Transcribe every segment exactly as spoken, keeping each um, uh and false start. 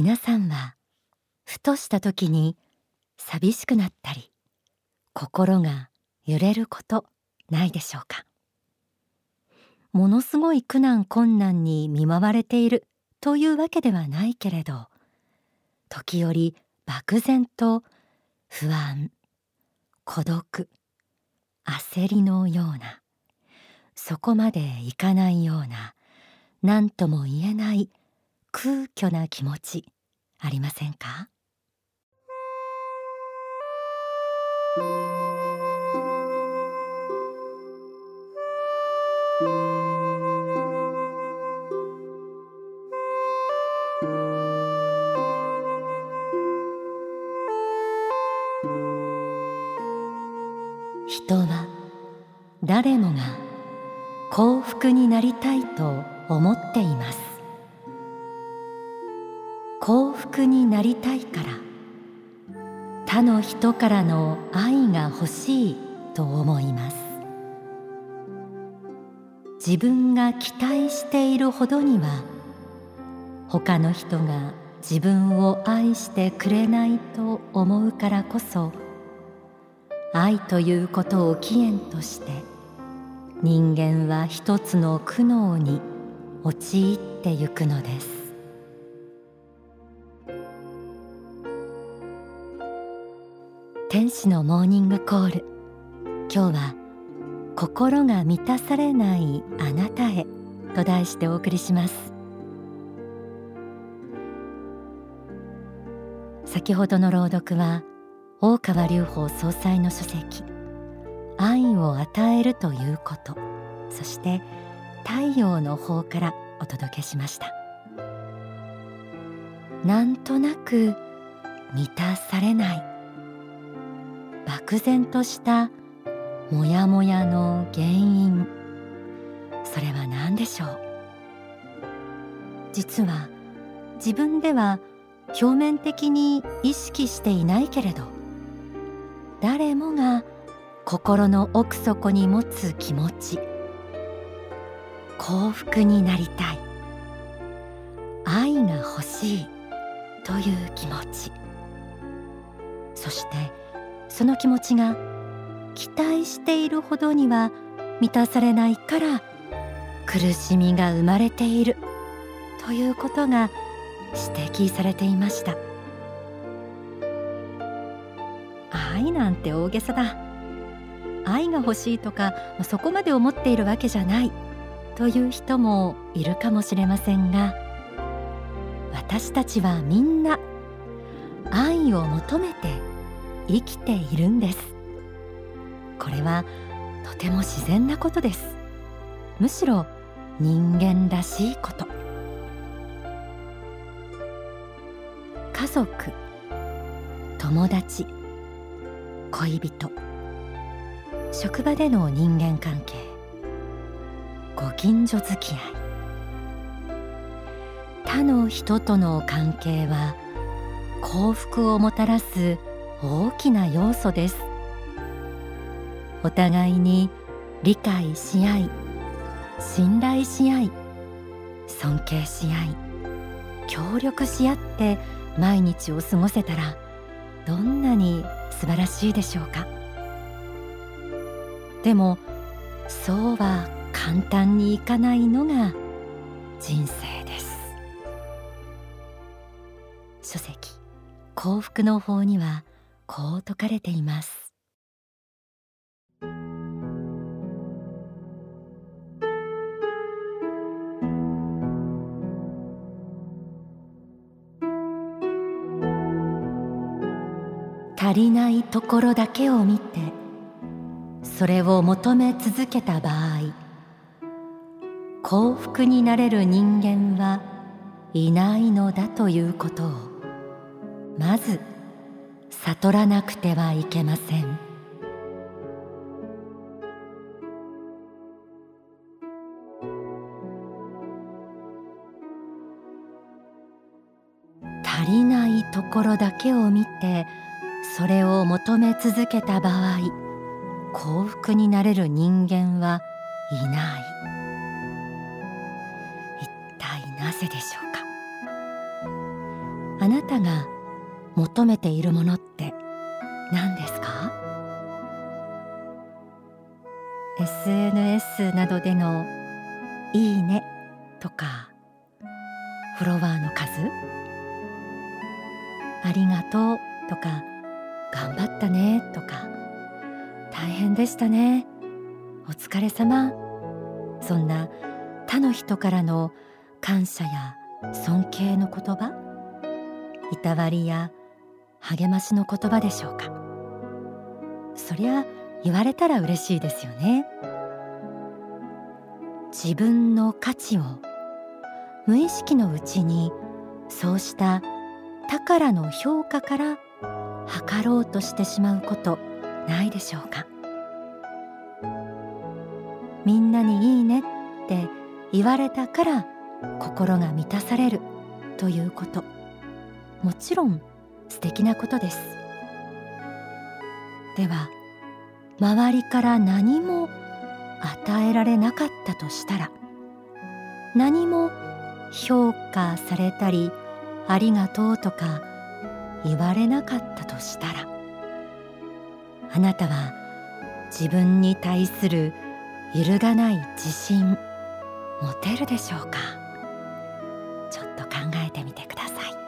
皆さんはふとした時に寂しくなったり心が揺れることないでしょうか。ものすごい苦難困難に見舞われているというわけではないけれど、時折漠然と不安、孤独、焦りのような、そこまでいかないような、何とも言えない空虚な気持ちありませんか？人は誰もが幸福になりたいと思っています。幸福になりたいから他の人からの愛が欲しいと思います。自分が期待しているほどには他の人が自分を愛してくれないと思うからこそ、愛ということを起源として人間は一つの苦悩に陥ってゆくのです。天使のモーニングコール、今日は心が満たされないあなたへと題してお送りします。先ほどの朗読は大川隆法総裁の書籍「愛を与えるということ」、そして「太陽の方」からお届けしました。なんとなく満たされない、漠然としたもやもやの原因、それは何でしょう。実は自分では表面的に意識していないけれど、誰もが心の奥底に持つ気持ち、幸福になりたい、愛が欲しいという気持ち、そしてその気持ちが期待しているほどには満たされないから苦しみが生まれているということが指摘されていました。愛なんて大げさだ、愛が欲しいとかそこまで思っているわけじゃないという人もいるかもしれませんが、私たちはみんな愛を求めて生きているんです。これはとても自然なことです。むしろ人間らしいこと。家族、友達、恋人、職場での人間関係、ご近所付き合い、他の人との関係は幸福をもたらす大きな要素です。お互いに理解し合い、信頼し合い、尊敬し合い、協力し合って毎日を過ごせたらどんなに素晴らしいでしょうか。でもそうは簡単にいかないのが人生です。書籍幸福の法にはこう説かれています。足りないところだけを見て、それを求め続けた場合、幸福になれる人間はいないのだということを、まず悟らなくてはいけません。足りないところだけを見て、それを求め続けた場合、幸福になれる人間はいない。一体なぜでしょうか。あなたが求めているものって何ですか？ エスエヌエス などでのいいねとか、フォロワーの数、ありがとうとか、頑張ったねとか、大変でしたね、お疲れ様、そんな他の人からの感謝や尊敬の言葉、いたわりや励ましの言葉でしょうか。そりゃ言われたら嬉しいですよね。自分の価値を無意識のうちにそうした他からの評価から測ろうとしてしまうことないでしょうか。みんなにいいねって言われたから心が満たされるということ、もちろん素敵なことです。では周りから何も与えられなかったとしたら、何も評価されたりありがとうとか言われなかったとしたら、あなたは自分に対する揺るがない自信持てるでしょうか。ちょっと考えてみてください。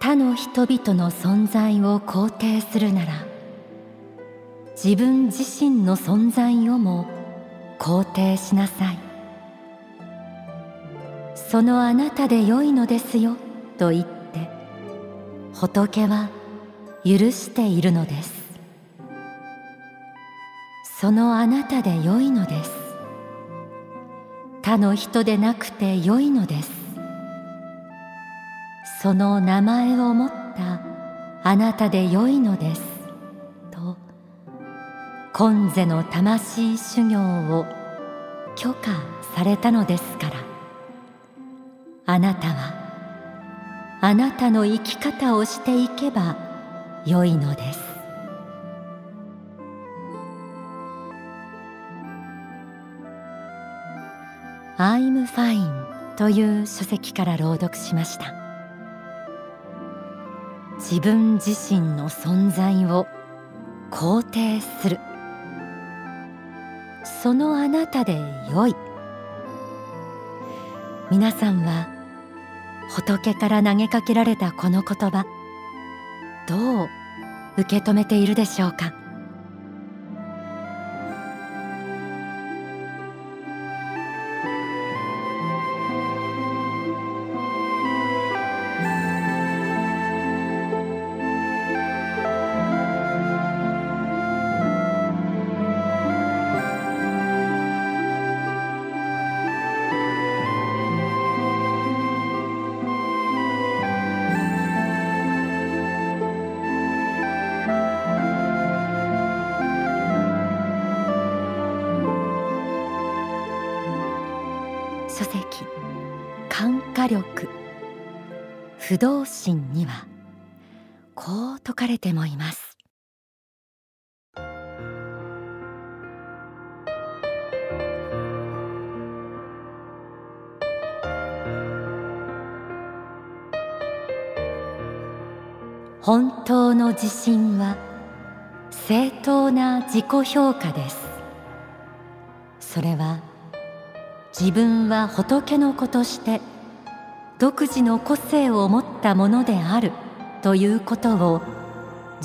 他の人々の存在を肯定するなら、自分自身の存在をも肯定しなさい。そのあなたで良いのですよと言って、仏は許しているのです。そのあなたで良いのです。他の人でなくて良いのです。その名前を持ったあなたで良いのですと、今世の魂修行を許可されたのですから、あなたはあなたの生き方をしていけば良いのです。I'm fine という書籍から朗読しました。自分自身の存在を肯定する。そのあなたで良い。皆さんは仏から投げかけられたこの言葉、どう受け止めているでしょうか。書籍感化力不動心にはこう説かれてもいます。本当の自信は正当な自己評価です。それは自分は仏の子として独自の個性を持ったものであるということを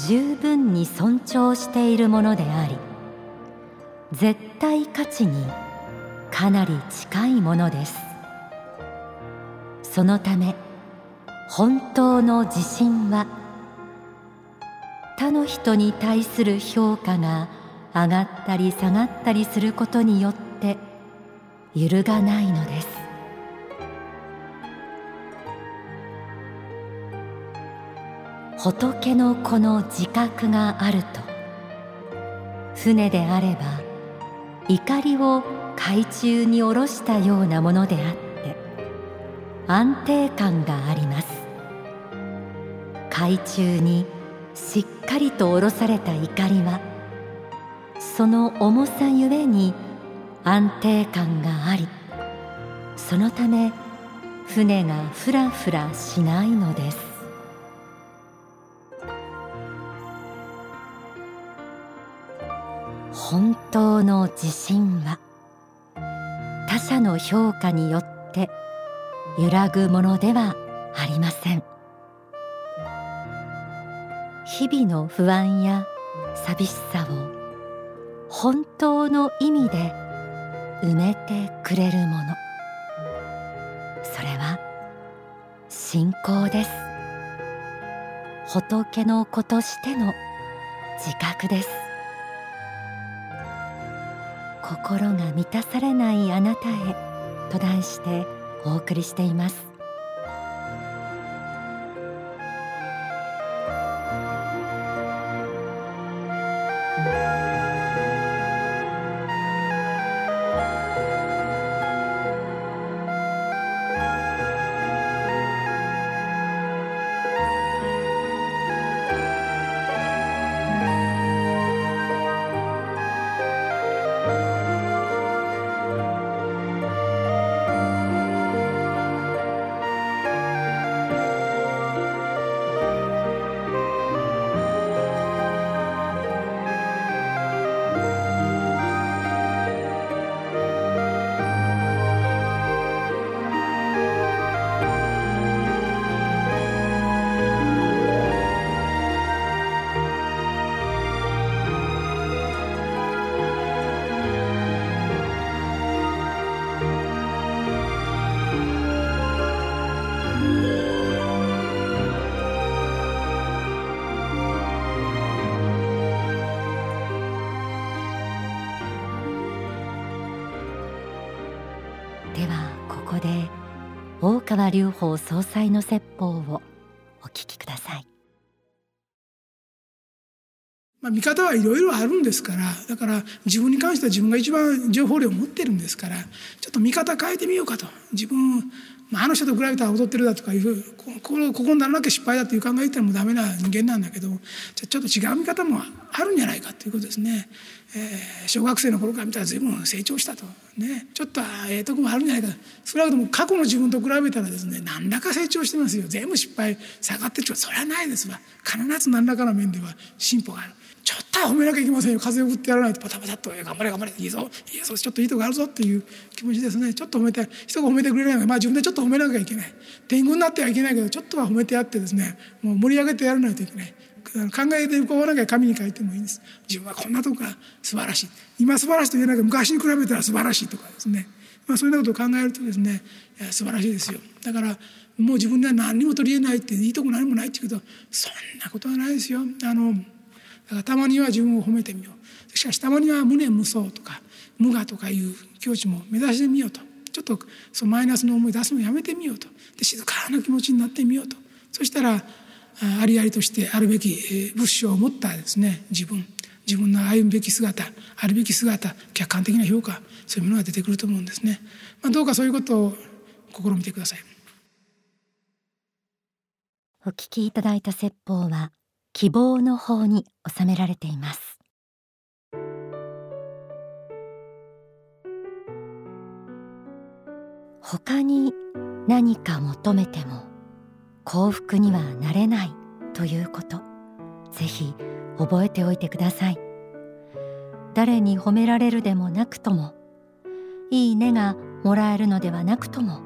十分に尊重しているものであり、絶対価値にかなり近いものです。そのため本当の自信は、他の人に対する評価が上がったり下がったりすることによって揺るがないのです。仏の子の自覚があると、船であれば怒りを海中に下ろしたようなものであって安定感があります。海中にしっかりと下ろされた怒りは、その重さゆえに安定感があり、そのため船がふらふらしないのです。本当の自信は他者の評価によって揺らぐものではありません。日々の不安や寂しさを本当の意味で埋めてくれるもの、それは信仰です。仏の子としての自覚です。心が満たされないあなたへと題してお送りしています。大川隆法総裁の説法をお聞きください。まあ、見方はいろいろあるんですから、だから自分に関しては自分が一番情報量を持ってるんですから、ちょっと見方変えてみようかと、自分、まあ、あの人と比べたら劣ってるだとかいう、ここ、ここにならなきゃ失敗だという考えたらもうダメな人間なんだけど、ちょ、ちょっと違う見方もあるんじゃないかということですね。えー、小学生の頃から見たら随分成長したと、ね、ちょっとええとこもあるんじゃないか、少なくとも過去の自分と比べたらですね、何らか成長してますよ。全部失敗下がってっちゃう、それはないですわ。必ず何らかの面では進歩がある。ちょっとは褒めなきゃいけませんよ。風を振ってやらないとパタパタっと頑張れ頑張れ、いいぞいいぞ、ちょっといいとこあるぞっていう気持ちですね。ちょっと褒めて、人が褒めてくれないので、まあ、自分でちょっと褒めなきゃいけない、天狗になってはいけないけど、ちょっとは褒めてやってですね、もう盛り上げてやらないといけない。考えてこう、なんか紙に書いてもいいんです。自分はこんなとこが素晴らしい、今素晴らしいと言えないけど昔に比べたら素晴らしいとかですね、まあ、そういうようなことを考えるとですね、素晴らしいですよ。だからもう自分では何にも取り得ないって、いいとこ何もないって言うけど、そんなことはないですよ。あのだからたまには自分を褒めてみよう。しかしたまには無念無想とか無我とかいう境地も目指してみようと、ちょっとそのマイナスの思い出すのやめてみようと、で静かな気持ちになってみようと。そしたらありありとしてあるべき仏性を持ったですね、自分自分の歩むべき姿、あるべき姿、客観的な評価、そういうものが出てくると思うんですね。まあ、どうかそういうことを心見てください。お聞きいただいた説法は希望の法に収められています。他に何か求めても幸福にはなれないということ、ぜひ覚えておいてください。誰に褒められるでもなくとも、いいねがもらえるのではなくとも、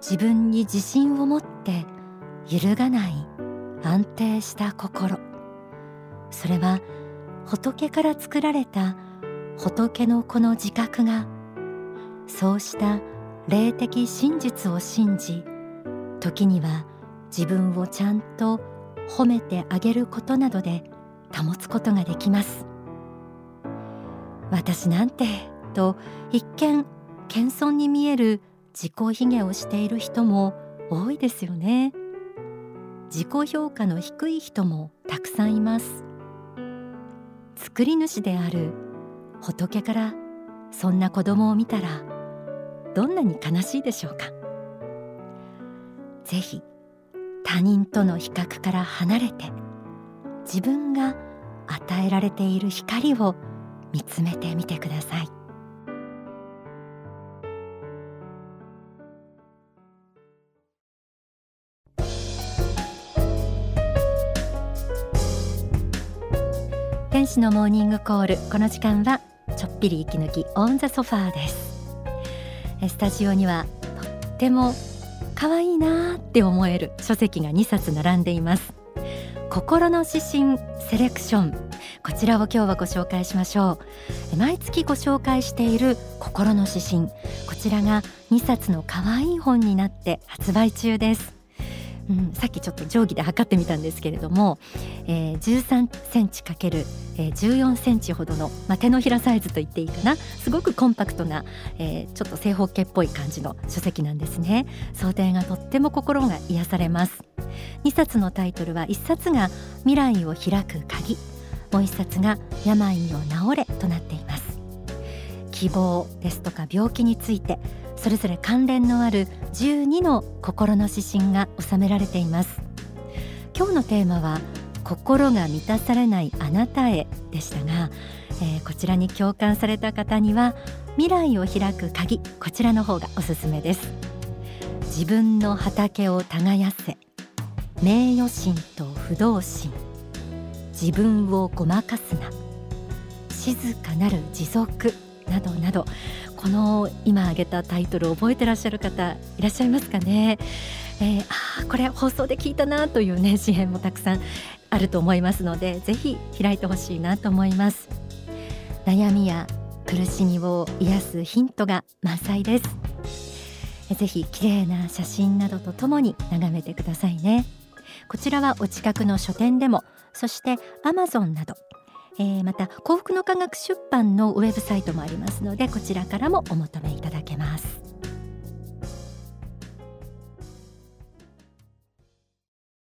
自分に自信を持って揺るがない安定した心、それは仏から作られた仏の子の自覚が、そうした霊的真実を信じ、時には自分をちゃんと褒めてあげることなどで保つことができます。私なんてと一見謙遜に見える自己卑下をしている人も多いですよね。自己評価の低い人もたくさんいます。作り主である仏からそんな子供を見たらどんなに悲しいでしょうか。ぜひ他人との比較から離れて、自分が与えられている光を見つめてみてください。天使のモーニングコール、この時間はちょっぴり息抜きオンザソファーです。スタジオにはとっても可愛いなって思える書籍がにさつ並んでいます。心の指針セレクション、こちらを今日はご紹介しましょう。毎月ご紹介している心の指針、こちらがにさつの可愛い本になって発売中です。うん、さっきちょっと定規で測ってみたんですけれども、えー、じゅうさんセンチ かける じゅうよんセンチほどの、まあ、手のひらサイズと言っていいかな、すごくコンパクトな、えー、ちょっと正方形っぽい感じの書籍なんですね。想定がとっても心が癒されます。にさつのタイトルはいっさつが未来を開く鍵、もういっさつが病を治れとなっています。希望ですとか病気について、それぞれ関連のあるじゅうにの心の指針が収められています。今日のテーマは心が満たされないあなたへでしたが、えー、こちらに共感された方には未来を開く鍵、こちらの方がおすすめです。自分の畑を耕せ、名誉心と不動心、自分をごまかすな、静かなる持続などなど、この今挙げたタイトル覚えてらっしゃる方いらっしゃいますかね。えー、あこれ放送で聞いたなというね、支援もたくさんあると思いますので、ぜひ開いてほしいなと思います。悩みや苦しみを癒すヒントが満載です。ぜひ綺麗な写真などとともに眺めてくださいね。こちらはお近くの書店でも、そして アマゾン など、えー、また幸福の科学出版のウェブサイトもありますので、こちらからもお求めいただけます。